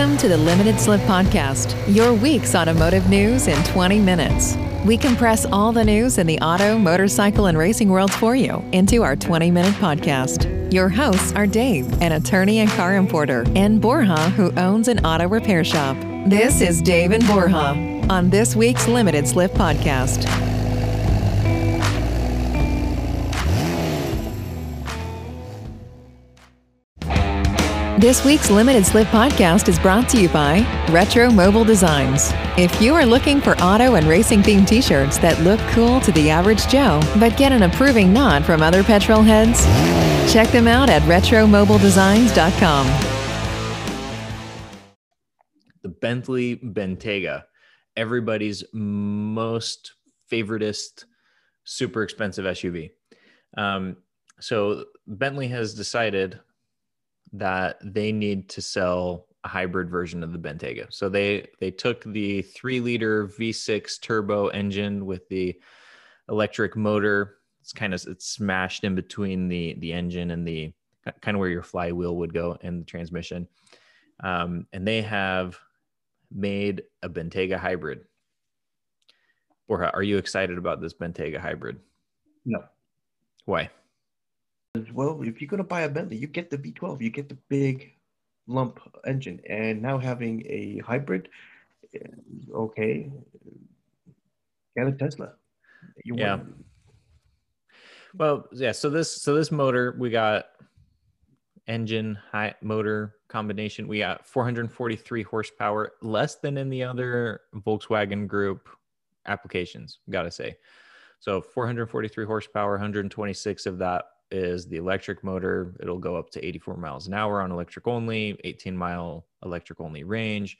Welcome to the Limited Slip Podcast, your week's automotive news in 20 minutes. We compress all the news in the auto, motorcycle, and racing worlds for you into our 20-minute podcast. Your hosts are Dave, an attorney and car importer, and Borja, who owns an auto repair shop. This is Dave and Borja on this week's Limited Slip Podcast. This week's Limited Slip Podcast is brought to you by Retro Mobile Designs. If you are looking for auto and racing-themed t-shirts that look cool to the average Joe, but get an approving nod from other petrol heads, check them out at RetroMobileDesigns.com. The Bentley Bentayga, everybody's most favoritist, super expensive SUV. So Bentley has decided that they need to sell a hybrid version of the Bentayga. So they took the 3-liter V6 turbo engine with the electric motor. It's smashed in between the engine and the kind of where your flywheel would go and the transmission. And they have made a Bentayga hybrid. Borja, are you excited about this Bentayga hybrid? No. Why? Well, if you're going to buy a Bentley, you get the V12, you get the big lump engine, and now having a hybrid, okay, get a Tesla. So this motor, we got engine, high motor combination. We got 443 horsepower, less than in the other Volkswagen Group applications, gotta say. So 443 horsepower, 126 of that is the electric motor. It'll go up to 84 miles an hour on electric only, 18-mile electric only range.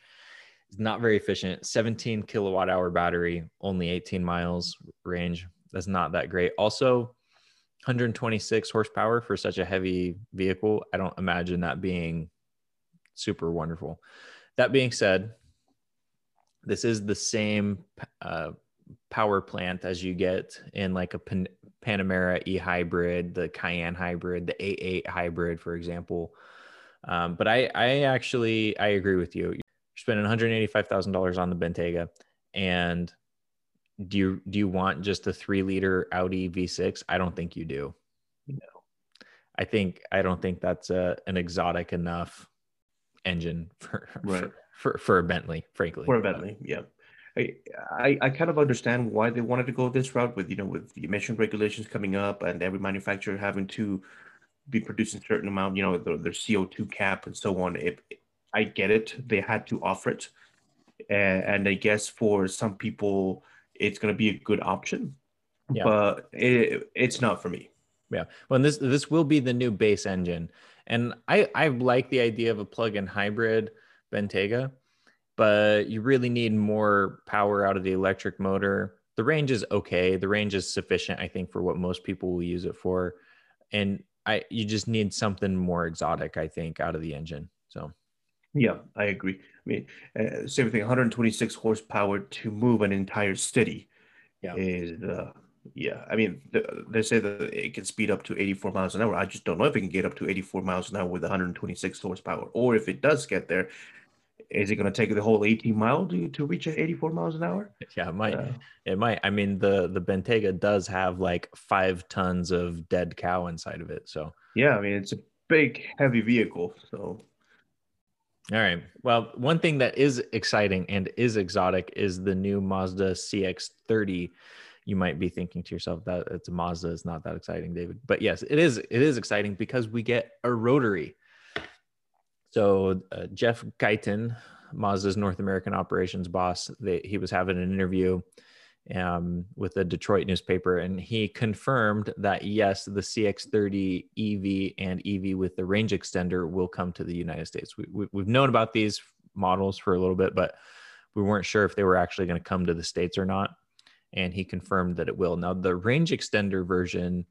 It's not very efficient. 17 kilowatt hour battery, only 18 miles range. That's not that great. Also, 126 horsepower for such a heavy vehicle. I don't imagine that being super wonderful. That being said, this is the same power plant as you get in like a Panamera e-hybrid, the Cayenne hybrid, the A8 hybrid, for example. But I agree with you. You're spending $185,000 on the Bentayga, and do you want just a 3-liter Audi V6? I don't think you do. No, I don't think that's an exotic enough engine for a Bentley, frankly. For a Bentley, yeah. I kind of understand why they wanted to go this route with the emission regulations coming up and every manufacturer having to be producing a certain amount, their CO2 cap and so on. I get it. They had to offer it. And I guess for some people, it's going to be a good option, yeah. But it's not for me. Yeah. Well, and this will be the new base engine. And I like the idea of a plug-in hybrid Bentayga, but you really need more power out of the electric motor. The range is okay. The range is sufficient, I think, for what most people will use it for. And you just need something more exotic, I think, out of the engine. So, yeah, I agree. I mean, same thing, 126 horsepower to move an entire city. Yeah. I mean, they say that it can speed up to 84 miles an hour. I just don't know if it can get up to 84 miles an hour with 126 horsepower, or if it does get there, is it going to take the whole 18 mile to reach 84 miles an hour? Yeah, it might. I mean, the Bentayga does have like 5 tons of dead cow inside of it. So yeah, I mean, it's a big, heavy vehicle. So all right. Well, one thing that is exciting and is exotic is the new Mazda CX-30. You might be thinking to yourself that it's a Mazda. It's not that exciting, David. But yes, it is. It is exciting because we get a rotary. So Jeff Guyton, Mazda's North American operations boss, he was having an interview with a Detroit newspaper, and he confirmed that, yes, the CX-30 EV and EV with the range extender will come to the United States. We've known about these models for a little bit, but we weren't sure if they were actually going to come to the States or not, and he confirmed that it will. Now, the range extender version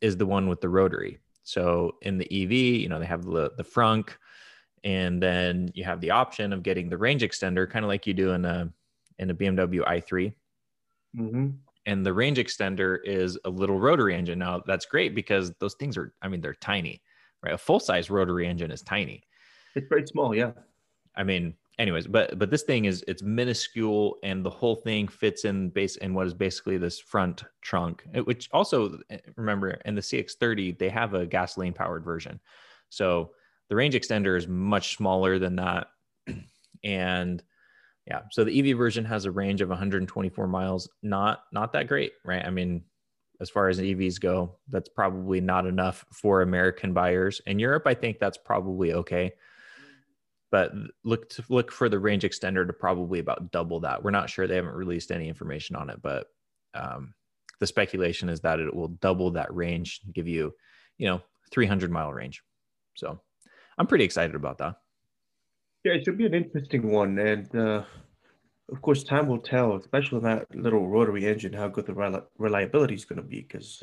is the one with the rotary. So in the EV, they have the frunk, and then you have the option of getting the range extender, kind of like you do in a BMW i3. Mm-hmm. And the range extender is a little rotary engine. Now, that's great because those things are, they're tiny, right? A full-size rotary engine is tiny. It's very small, yeah. I mean, anyways, but this thing is, it's minuscule, and the whole thing fits in what is basically this front trunk, which also, remember, in the CX-30, they have a gasoline powered version. So the range extender is much smaller than that. And yeah, so the EV version has a range of 124 miles. Not that great, right? I mean, as far as EVs go, that's probably not enough for American buyers. In Europe, I think that's probably okay. But look for the range extender to probably about double that. We're not sure. They haven't released any information on it, but the speculation is that it will double that range, give you, 300 mile range. So I'm pretty excited about that. Yeah, it should be an interesting one. And of course, time will tell, especially on that little rotary engine, how good the reliability is going to be, because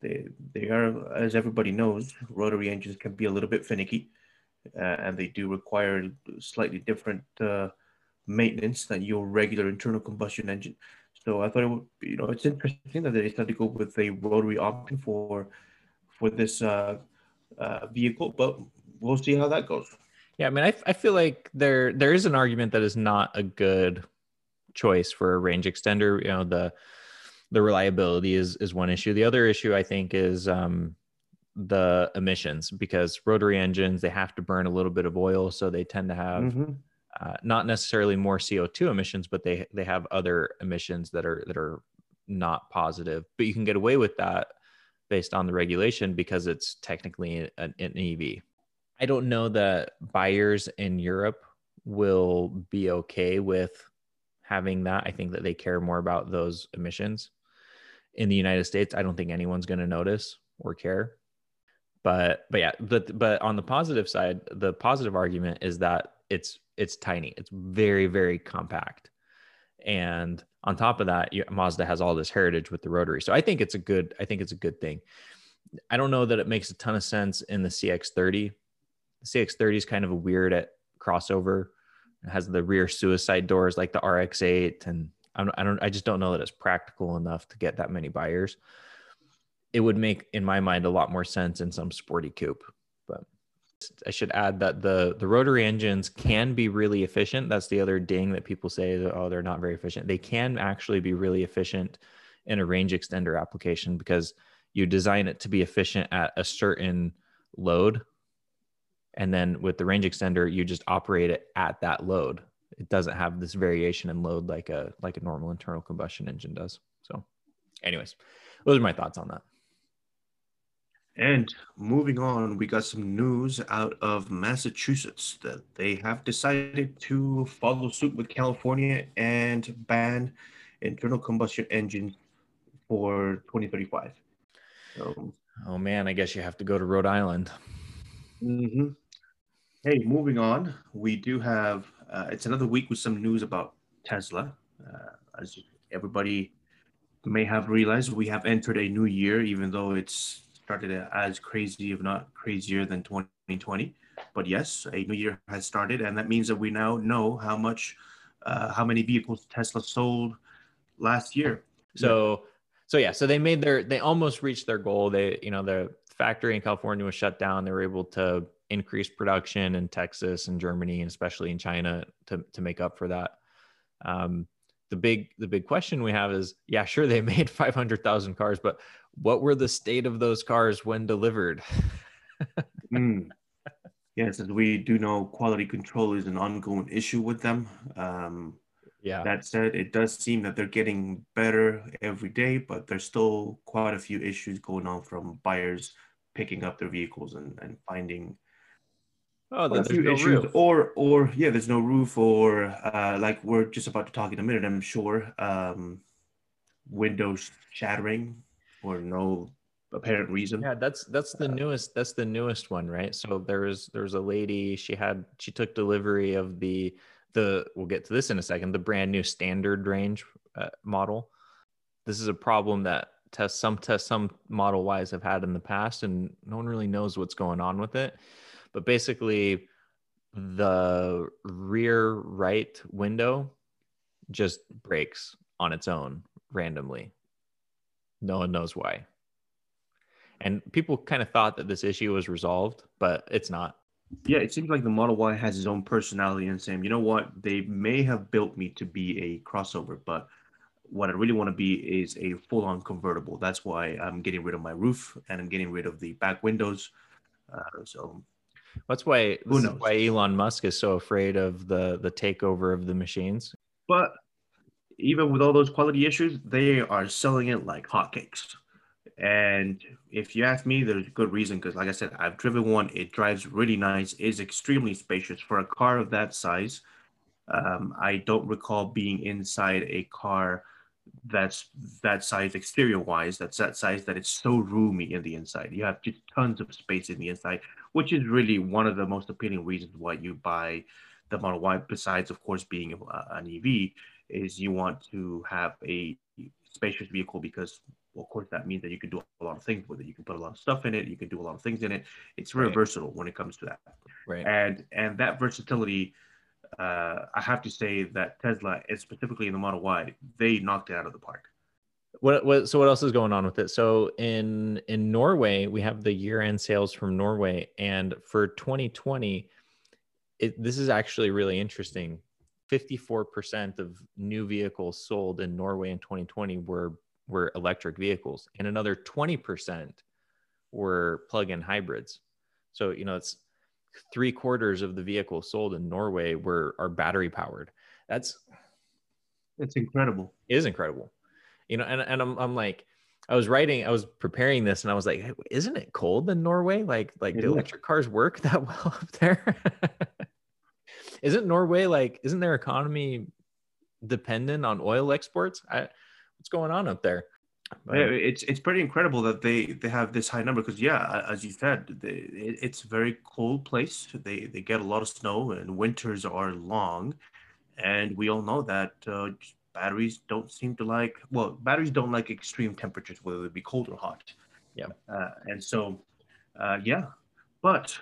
they are, as everybody knows, rotary engines can be a little bit finicky. And they do require slightly different maintenance than your regular internal combustion engine. So I thought it would, it's interesting that they decided to go with a rotary option for this vehicle, but we'll see how that goes. Yeah, I mean, I feel like there is an argument that is not a good choice for a range extender. The reliability is one issue. The other issue, I think, is the emissions, because rotary engines, they have to burn a little bit of oil, so they tend to have not necessarily more CO2 emissions, but they have other emissions that are not positive. But you can get away with that based on the regulation because it's technically an EV. I don't know that buyers in Europe will be okay with having that. I think that they care more about those emissions. In the United States, I don't think anyone's going to notice or care. But yeah, but on the positive side, the positive argument is that it's tiny. It's very, very compact. And on top of that, Mazda has all this heritage with the rotary. So I think it's a good thing. I don't know that it makes a ton of sense in the CX-30. The CX-30 is kind of a weird crossover. It has the rear suicide doors like the RX-8, and I just don't know that it's practical enough to get that many buyers. It would make, in my mind, a lot more sense in some sporty coupe. But I should add that the rotary engines can be really efficient. That's the other ding that people say, oh, they're not very efficient. They can actually be really efficient in a range extender application because you design it to be efficient at a certain load. And then with the range extender, you just operate it at that load. It doesn't have this variation in load like a normal internal combustion engine does. So anyways, those are my thoughts on that. And moving on, we got some news out of Massachusetts that they have decided to follow suit with California and ban internal combustion engines for 2035. So, oh man, I guess you have to go to Rhode Island. Mm-hmm. Hey, moving on, we do have, it's another week with some news about Tesla. As everybody may have realized, we have entered a new year, even though it's started as crazy, if not crazier than 2020. But yes, a new year has started, and that means that we now know how many vehicles Tesla sold last year. So yeah, so they almost reached their goal. The factory in California was shut down. They were able to increase production in Texas and Germany, and especially in China to make up for that. The big question we have is, yeah, sure, they made 500,000 cars, but what were the state of those cars when delivered? Yes, as we do know, quality control is an ongoing issue with them. That said, it does seem that they're getting better every day, but there's still quite a few issues going on from buyers picking up their vehicles and finding there's no roof, or like we're just about to talk in a minute, I'm sure, windows shattering for no apparent reason. Yeah, that's the newest one, right? So there's a lady, she took delivery of the we'll get to this in a second, the brand new standard range model. This is a problem that some Model Ys have had in the past, and no one really knows what's going on with it. But basically, the rear right window just breaks on its own randomly. No one knows why. And people kind of thought that this issue was resolved, but it's not. Yeah, it seems like the Model Y has its own personality and saying, you know what, they may have built me to be a crossover, but what I really want to be is a full-on convertible. That's why I'm getting rid of my roof and I'm getting rid of the back windows. So that's why, who knows? Why Elon Musk is so afraid of the takeover of the machines. But even with all those quality issues, they are selling it like hotcakes. And if you ask me, there's a good reason, because like I said, I've driven one. It drives really nice. It's extremely spacious for a car of that size. I don't recall being inside a car that's that size exterior wise, that's that size, that it's so roomy in the inside. You have just tons of space in the inside, which is really one of the most appealing reasons why you buy the Model Y, besides of course being an EV, is you want to have a spacious vehicle, because of course that means that you can do a lot of things with it. You can put a lot of stuff in it, you can do a lot of things in it. It's very versatile when it comes to that, right? And that versatility, I have to say that Tesla, and specifically in the Model Y, they knocked it out of the park. So what else is going on with it? So in Norway, we have the year-end sales from Norway. And for 2020, this is actually really interesting. 54% of new vehicles sold in Norway in 2020 were electric vehicles. And another 20% were plug-in hybrids. So, you know, it's 3/4 of the vehicles sold in Norway are battery powered. That's incredible. It is incredible. You know, and I'm like, I was preparing this and I was like, hey, isn't it cold in Norway? Like do electric cars work that well up there? Isn't Norway isn't their economy dependent on oil exports? What's going on up there? But it's pretty incredible that they have this high number, because as you said, it's a very cold place. They get a lot of snow and winters are long, and we all know that batteries don't like extreme temperatures, whether it be cold or hot. But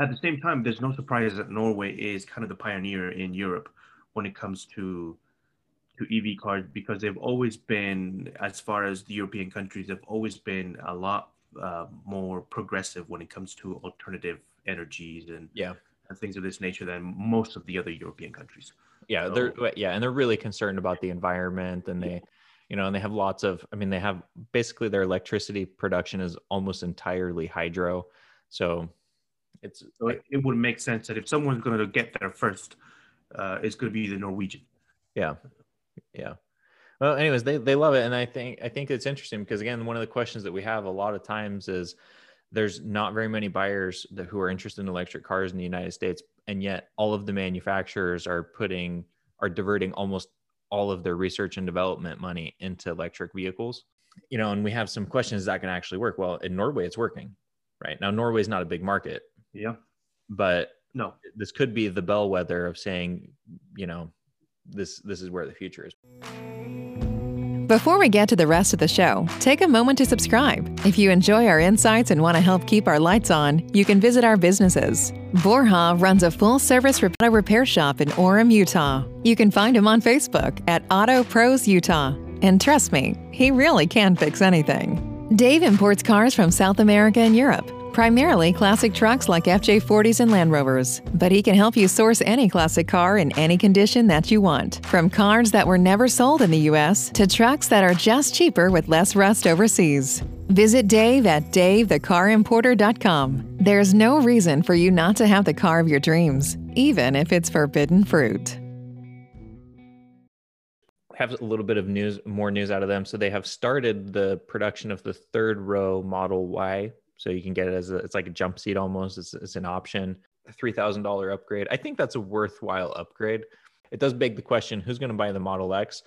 at the same time, there's no surprise that Norway is kind of the pioneer in Europe when it comes to EV cars, because they've always been, as far as the European countries, they've always been a lot more progressive when it comes to alternative energies and things of this nature than most of the other European countries. Yeah, so, they're really concerned about the environment, and they have lots of. I mean, they have basically their electricity production is almost entirely hydro, so it's. So it would make sense that if someone's going to get there first, it's going to be the Norwegian. Yeah. Yeah. Well, anyways, they love it. And I think it's interesting because, again, one of the questions that we have a lot of times is there's not very many buyers who are interested in electric cars in the United States. And yet all of the manufacturers are diverting almost all of their research and development money into electric vehicles, you know, and we have some questions that can actually work. Well, in Norway, it's working right now. Norway is not a big market. Yeah. But no, this could be the bellwether of saying, you know, this is where the future is. Before we get to the rest of the show, take a moment to subscribe. If you enjoy our insights and want to help keep our lights on, you can visit our businesses. Borja runs a full-service auto repair shop in Orem, Utah. You can find him on Facebook at Auto Pros Utah. And trust me, he really can fix anything. Dave imports cars from South America and Europe, primarily classic trucks like FJ40s and Land Rovers. But he can help you source any classic car in any condition that you want. From cars that were never sold in the U.S. to trucks that are just cheaper with less rust overseas. Visit Dave at DaveTheCarImporter.com. There's no reason for you not to have the car of your dreams, even if it's forbidden fruit. Have a little bit of news, more news out of them. So they have started the production of the third row Model Y. So you can get it it's like a jump seat almost. It's an option, a $3,000 upgrade. I think that's a worthwhile upgrade. It does beg the question, who's going to buy the Model X?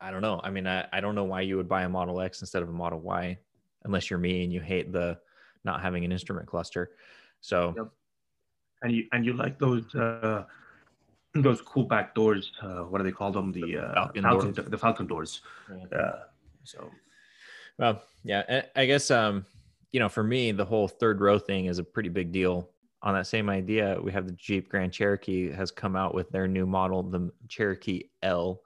I don't know. I mean, I don't know why you would buy a Model X instead of a Model Y, unless you're me and you hate the not having an instrument cluster. So, yep. And you like those cool back doors. What do they call them? The Falcon doors. Yeah. Well, yeah, I guess. You know, for me, the whole third row thing is a pretty big deal. On that same idea, we have the Jeep Grand Cherokee has come out with their new model, the Cherokee L.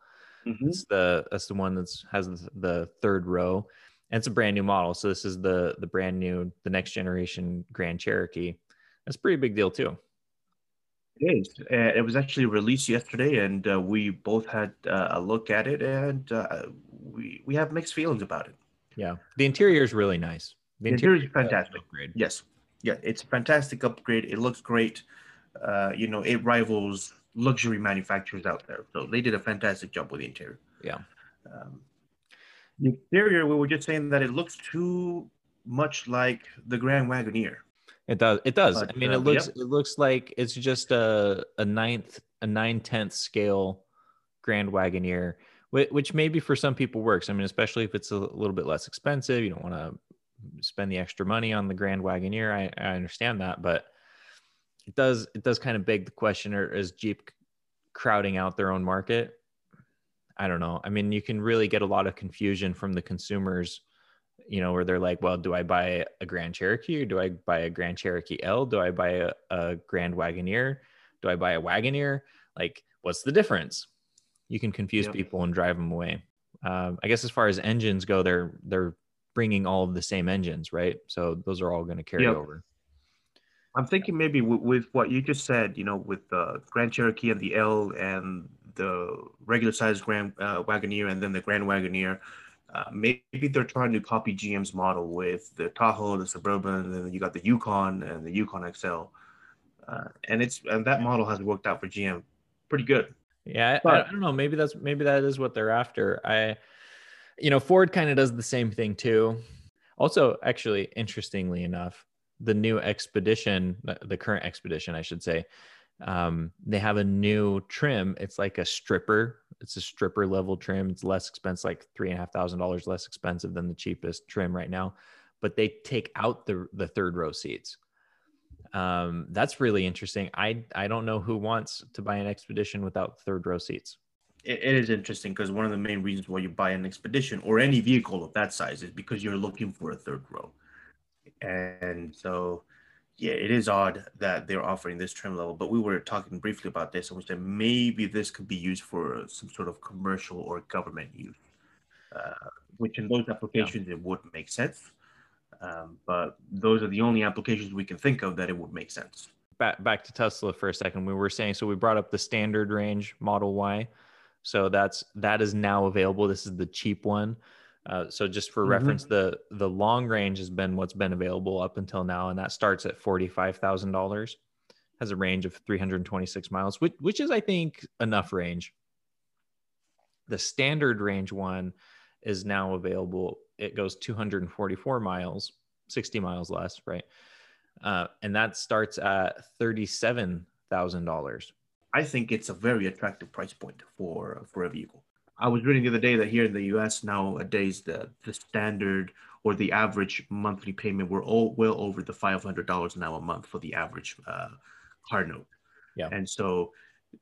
Mm-hmm. That's the one that has the third row. And it's a brand new model. So this is the brand new, the next generation Grand Cherokee. That's a pretty big deal too. It is. It was actually released yesterday, and we both had a look at it, and we have mixed feelings about it. Yeah. The interior is really nice. The interior is fantastic. Yes. Yeah. It's a fantastic upgrade. It looks great. You know, it rivals luxury manufacturers out there. So they did a fantastic job with the interior. Yeah. The interior, we were just saying that it looks too much like the Grand Wagoneer. It does. It does. I mean, it looks. Yep. It looks like it's just a 9/10 scale Grand Wagoneer, which maybe for some people works. I mean, especially if it's a little bit less expensive, you don't want to spend the extra money on the Grand Wagoneer. I understand that, but it does. It does kind of beg the question: is Jeep crowding out their own market? I don't know. I mean, you can really get a lot of confusion from the consumers, you know, where they're like, well, do I buy a Grand Cherokee or do I buy a Grand Cherokee L? Do I buy a Grand Wagoneer? Do I buy a Wagoneer? Like, what's the difference? You can confuse people and drive them away. I guess as far as engines go, they're bringing all of the same engines, right? So those are all going to carry over. I'm thinking maybe with what you just said, you know, with the Grand Cherokee and the L and the regular size Grand Wagoneer and then the Grand Wagoneer, maybe they're trying to copy GM's model with the Tahoe, the Suburban, and then you got the Yukon and the Yukon XL. And that model has worked out for GM pretty good. Yeah, but I don't know. Maybe that is what they're after. Ford kind of does the same thing too. Also, actually, interestingly enough, the new Expedition, the current Expedition, I should say, they have a new trim. It's like a stripper. It's a stripper level trim. It's less expensive, like $3,500 less expensive than the cheapest trim right now, but they take out the third row seats. That's really interesting. I don't know who wants to buy an Expedition without third row seats. It is interesting because one of the main reasons why you buy an Expedition or any vehicle of that size is because you're looking for a third row. And so, yeah, it is odd that they're offering this trim level, but we were talking briefly about this, and we said maybe this could be used for some sort of commercial or government use, which in those applications it would make sense. But those are the only applications we can think of that it would make sense. Back to Tesla for a second. We were saying, so we brought up the standard range Model Y. So that is now available. This is the cheap one. So just for reference, the long range has been what's been available up until now, and that starts at $45,000, has a range of 326 miles, which is, I think, enough range. The standard range one is now available. It goes 244 miles, 60 miles less, right? And that starts at $37,000. I think it's a very attractive price point for a vehicle. I was reading the other day that here in the U.S. nowadays, the standard or the average monthly payment, we're all well over the $500 now a month for the average car note. Yeah. And so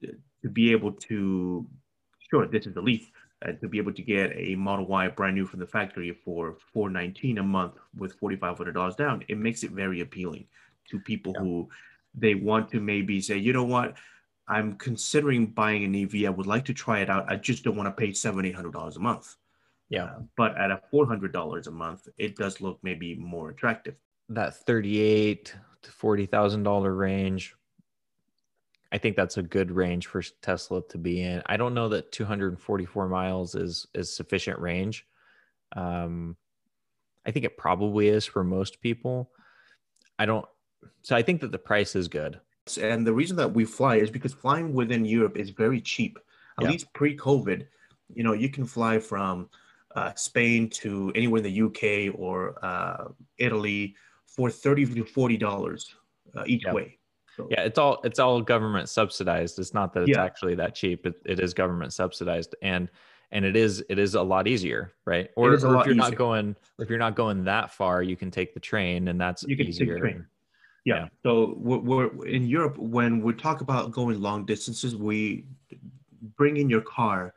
to be able to, sure, this is the lease, to be able to get a Model Y brand new from the factory for $419 a month with $4,500 down, it makes it very appealing to people who they want to maybe say, you know what? I'm considering buying an EV. I would like to try it out. I just don't want to pay $700-$800 a month. Yeah. But at a $400 a month, it does look maybe more attractive. That $38,000 to $40,000 range, I think that's a good range for Tesla to be in. I don't know that 244 miles is sufficient range. I think it probably is for most people. So I think that the price is good. And the reason that we fly is because flying within Europe is very cheap. At least pre-COVID, you know, you can fly from Spain to anywhere in the UK or Italy for $30 to $40 each way. So, it's all government subsidized. It's not that it's actually that cheap. It is government subsidized, and it is a lot easier, right? Or if you're not going that far, you can take the train, and that's easier. Yeah. So we're in Europe, when we talk about going long distances, we bring in your car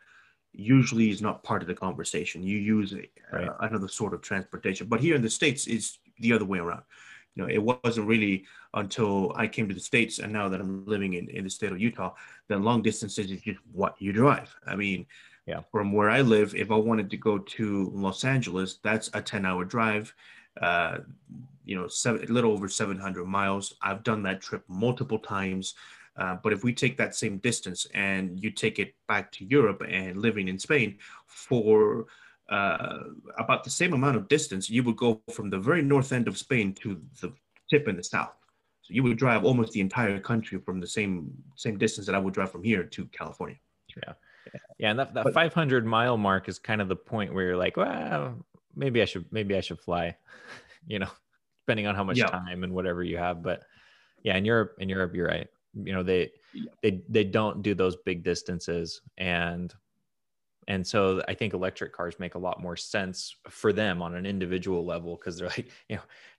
usually is not part of the conversation. You use another sort of transportation. But here in the States, it's the other way around. You know, it wasn't really until I came to the States and now that I'm living in the state of Utah, that long distances is just what you drive. I mean, Yeah. From where I live, if I wanted to go to Los Angeles, that's a 10-hour drive, a little over 700 miles. I've done that trip multiple times. But if we take that same distance and you take it back to Europe and living in Spain for about the same amount of distance, you would go from the very north end of Spain to the tip in the south. So you would drive almost the entire country from the same distance that I would drive from here to California. Yeah. Yeah. And that 500 mile mark is kind of the point where you're like, well, maybe I should fly, depending on how much time and whatever you have. But yeah, in Europe, you're right. They don't do those big distances. And so I think electric cars make a lot more sense for them on an individual level. 'Cause they're like,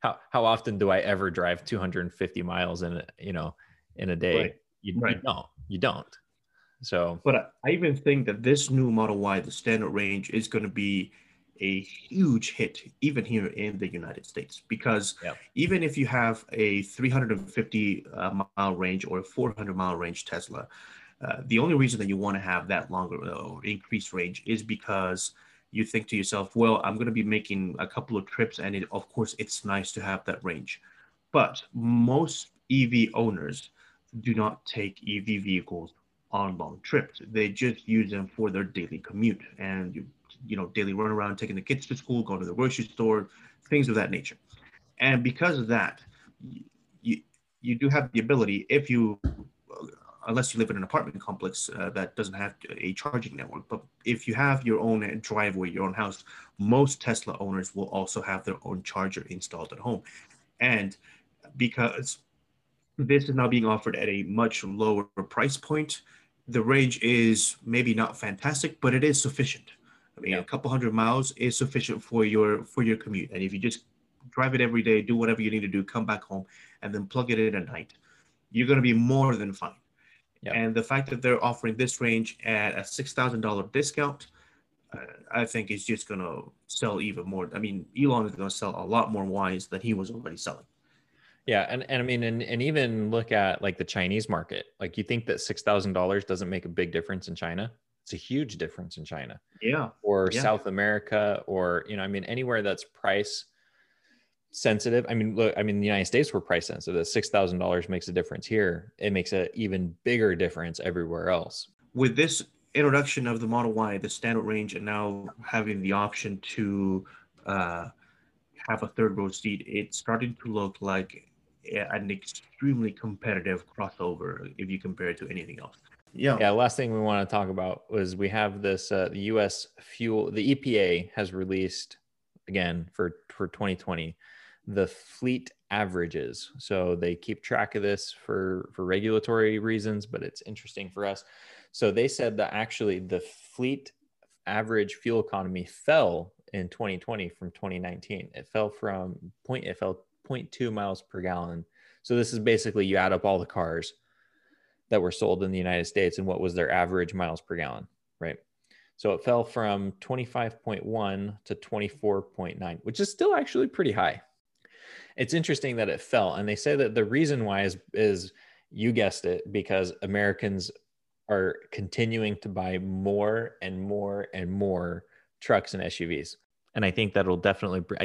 how often do I ever drive 250 miles in a day? Right. You don't. So, but I even think that this new Model Y, the standard range, is going to be a huge hit even here in the United States, because even if you have a 350 mile range or a 400 mile range Tesla, the only reason that you want to have that longer or increased range is because you think to yourself, well, I'm going to be making a couple of trips, and of course it's nice to have that range. But most EV owners do not take EV vehicles on long trips. They just use them for their daily commute and daily run around, taking the kids to school, going to the grocery store, things of that nature. And because of that, you do have the ability, unless you live in an apartment complex that doesn't have a charging network, but if you have your own driveway, your own house, most Tesla owners will also have their own charger installed at home. And because this is now being offered at a much lower price point, the range is maybe not fantastic, but it is sufficient. I mean, a couple hundred miles is sufficient for your commute. And if you just drive it every day, do whatever you need to do, come back home, and then plug it in at night, you're going to be more than fine. Yeah. And the fact that they're offering this range at a $6,000 discount, I think is just going to sell even more. I mean, Elon is going to sell a lot more Ys than he was already selling. Yeah. And I mean, and even look at like the Chinese market. Like, you think that $6,000 doesn't make a big difference in China? It's a huge difference in China South America, or, anywhere that's price sensitive. The United States, we're price sensitive. That $6,000 makes a difference here. It makes an even bigger difference everywhere else. With this introduction of the Model Y, the standard range, and now having the option to have a third row seat, it's starting to look like an extremely competitive crossover if you compare it to anything else. Yeah. Last thing we want to talk about was we have this, the U.S. fuel, the EPA has released again for 2020, the fleet averages. So they keep track of this for regulatory reasons, but it's interesting for us. So they said that actually the fleet average fuel economy fell in 2020 from 2019. It fell 0.2 miles per gallon. So this is basically you add up all the cars that were sold in the United States and what was their average miles per gallon, right? So it fell from 25.1 to 24.9, which is still actually pretty high. It's interesting that it fell. And they say that the reason why is you guessed it, because Americans are continuing to buy more and more and more trucks and SUVs. And I think that'll definitely, that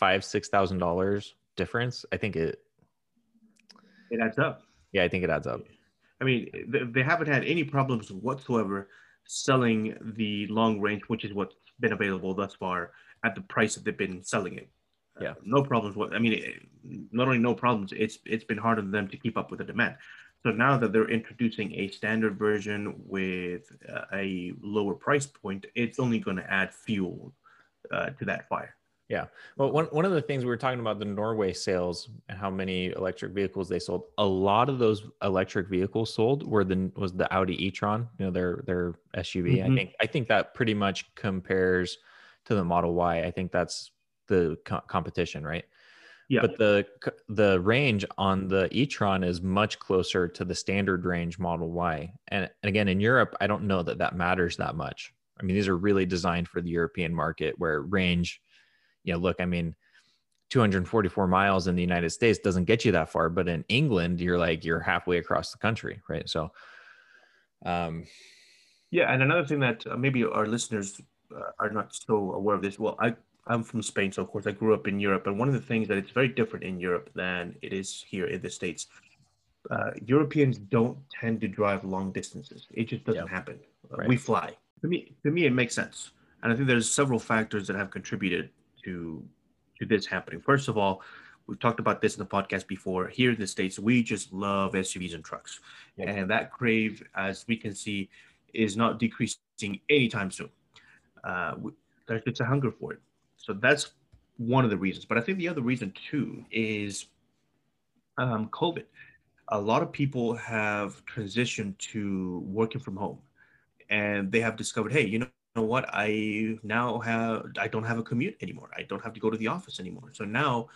$5,000, $6,000 difference, I think it adds up. Yeah, I think it adds up. I mean, they haven't had any problems whatsoever selling the long range, which is what's been available thus far, at the price that they've been selling it. Yeah, no problems. Not only no problems, it's been hard on them to keep up with the demand. So now that they're introducing a standard version with a lower price point, it's only going to add fuel to that fire. Yeah. Well, one of the things we were talking about, the Norway sales and how many electric vehicles they sold, a lot of those electric vehicles sold was the Audi e-tron, their SUV. Mm-hmm. I think that pretty much compares to the Model Y. I think that's the competition, right? Yeah. But the range on the e-tron is much closer to the standard range Model Y. And again, in Europe, I don't know that matters that much. I mean, these are really designed for the European market where range, 244 miles in the United States doesn't get you that far, but in England, you're halfway across the country, right? So, Yeah, and another thing that maybe our listeners are not so aware of this. Well, I'm from Spain, so of course I grew up in Europe. And one of the things that it's very different in Europe than it is here in the States. Europeans don't tend to drive long distances. It just doesn't happen. Right. We fly. To me, it makes sense. And I think there's several factors that have contributed to this happening. First of all, we've talked about this in the podcast before. Here in the States, we just love SUVs and trucks. Yep. And that crave, as we can see, is not decreasing anytime soon. There's just a hunger for it. So that's one of the reasons. But I think the other reason, too, is COVID. A lot of people have transitioned to working from home, and they have discovered, hey, you know what? I don't have a commute anymore. I don't have to go to the office anymore. So now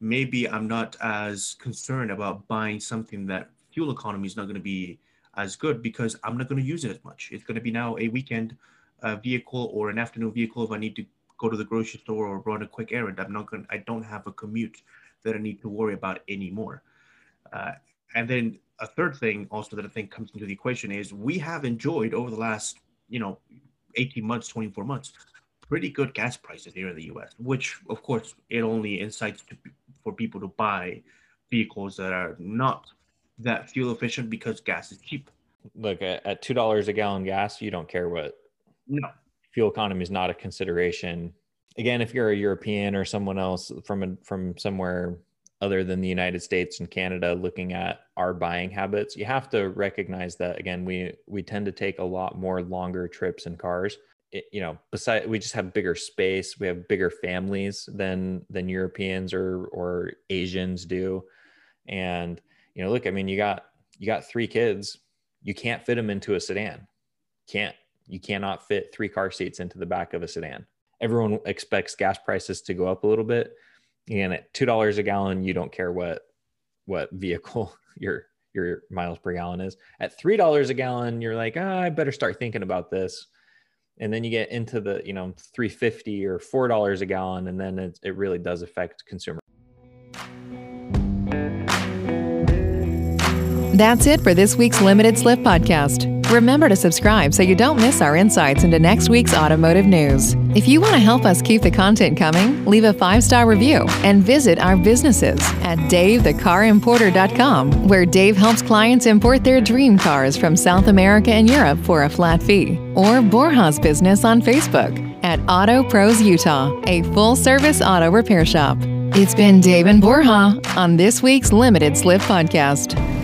maybe I'm not as concerned about buying something that fuel economy is not going to be as good because I'm not going to use it as much. It's going to be now a weekend vehicle or an afternoon vehicle if I need to go to the grocery store or run a quick errand. I don't have a commute that I need to worry about anymore. And then a third thing also that I think comes into the equation is we have enjoyed over the last, 18 months, 24 months, pretty good gas prices here in the U.S., which, of course, it only incites for people to buy vehicles that are not that fuel efficient because gas is cheap. Look, at $2 a gallon gas, you don't care what. No. Fuel economy is not a consideration. Again, if you're a European or someone else from somewhere other than the United States and Canada looking at our buying habits, you have to recognize that, again, we tend to take a lot more longer trips in cars. We just have bigger space. We have bigger families than Europeans or Asians do. And, you got three kids, you can't fit them into a sedan. You cannot fit three car seats into the back of a sedan. Everyone expects gas prices to go up a little bit. And at $2 a gallon, you don't care what vehicle your miles per gallon is. At $3 a gallon, you're like, I better start thinking about this. And then you get into the, $3.50 or $4 a gallon, and then it really does affect consumers. That's it for this week's Limited Slip Podcast. Remember to subscribe so you don't miss our insights into next week's automotive news. If you want to help us keep the content coming, leave a 5-star review and visit our businesses at DaveTheCarImporter.com, where Dave helps clients import their dream cars from South America and Europe for a flat fee, or Borja's business on Facebook at Auto Pros Utah, a full-service auto repair shop. It's been Dave and Borja on this week's Limited Slip Podcast.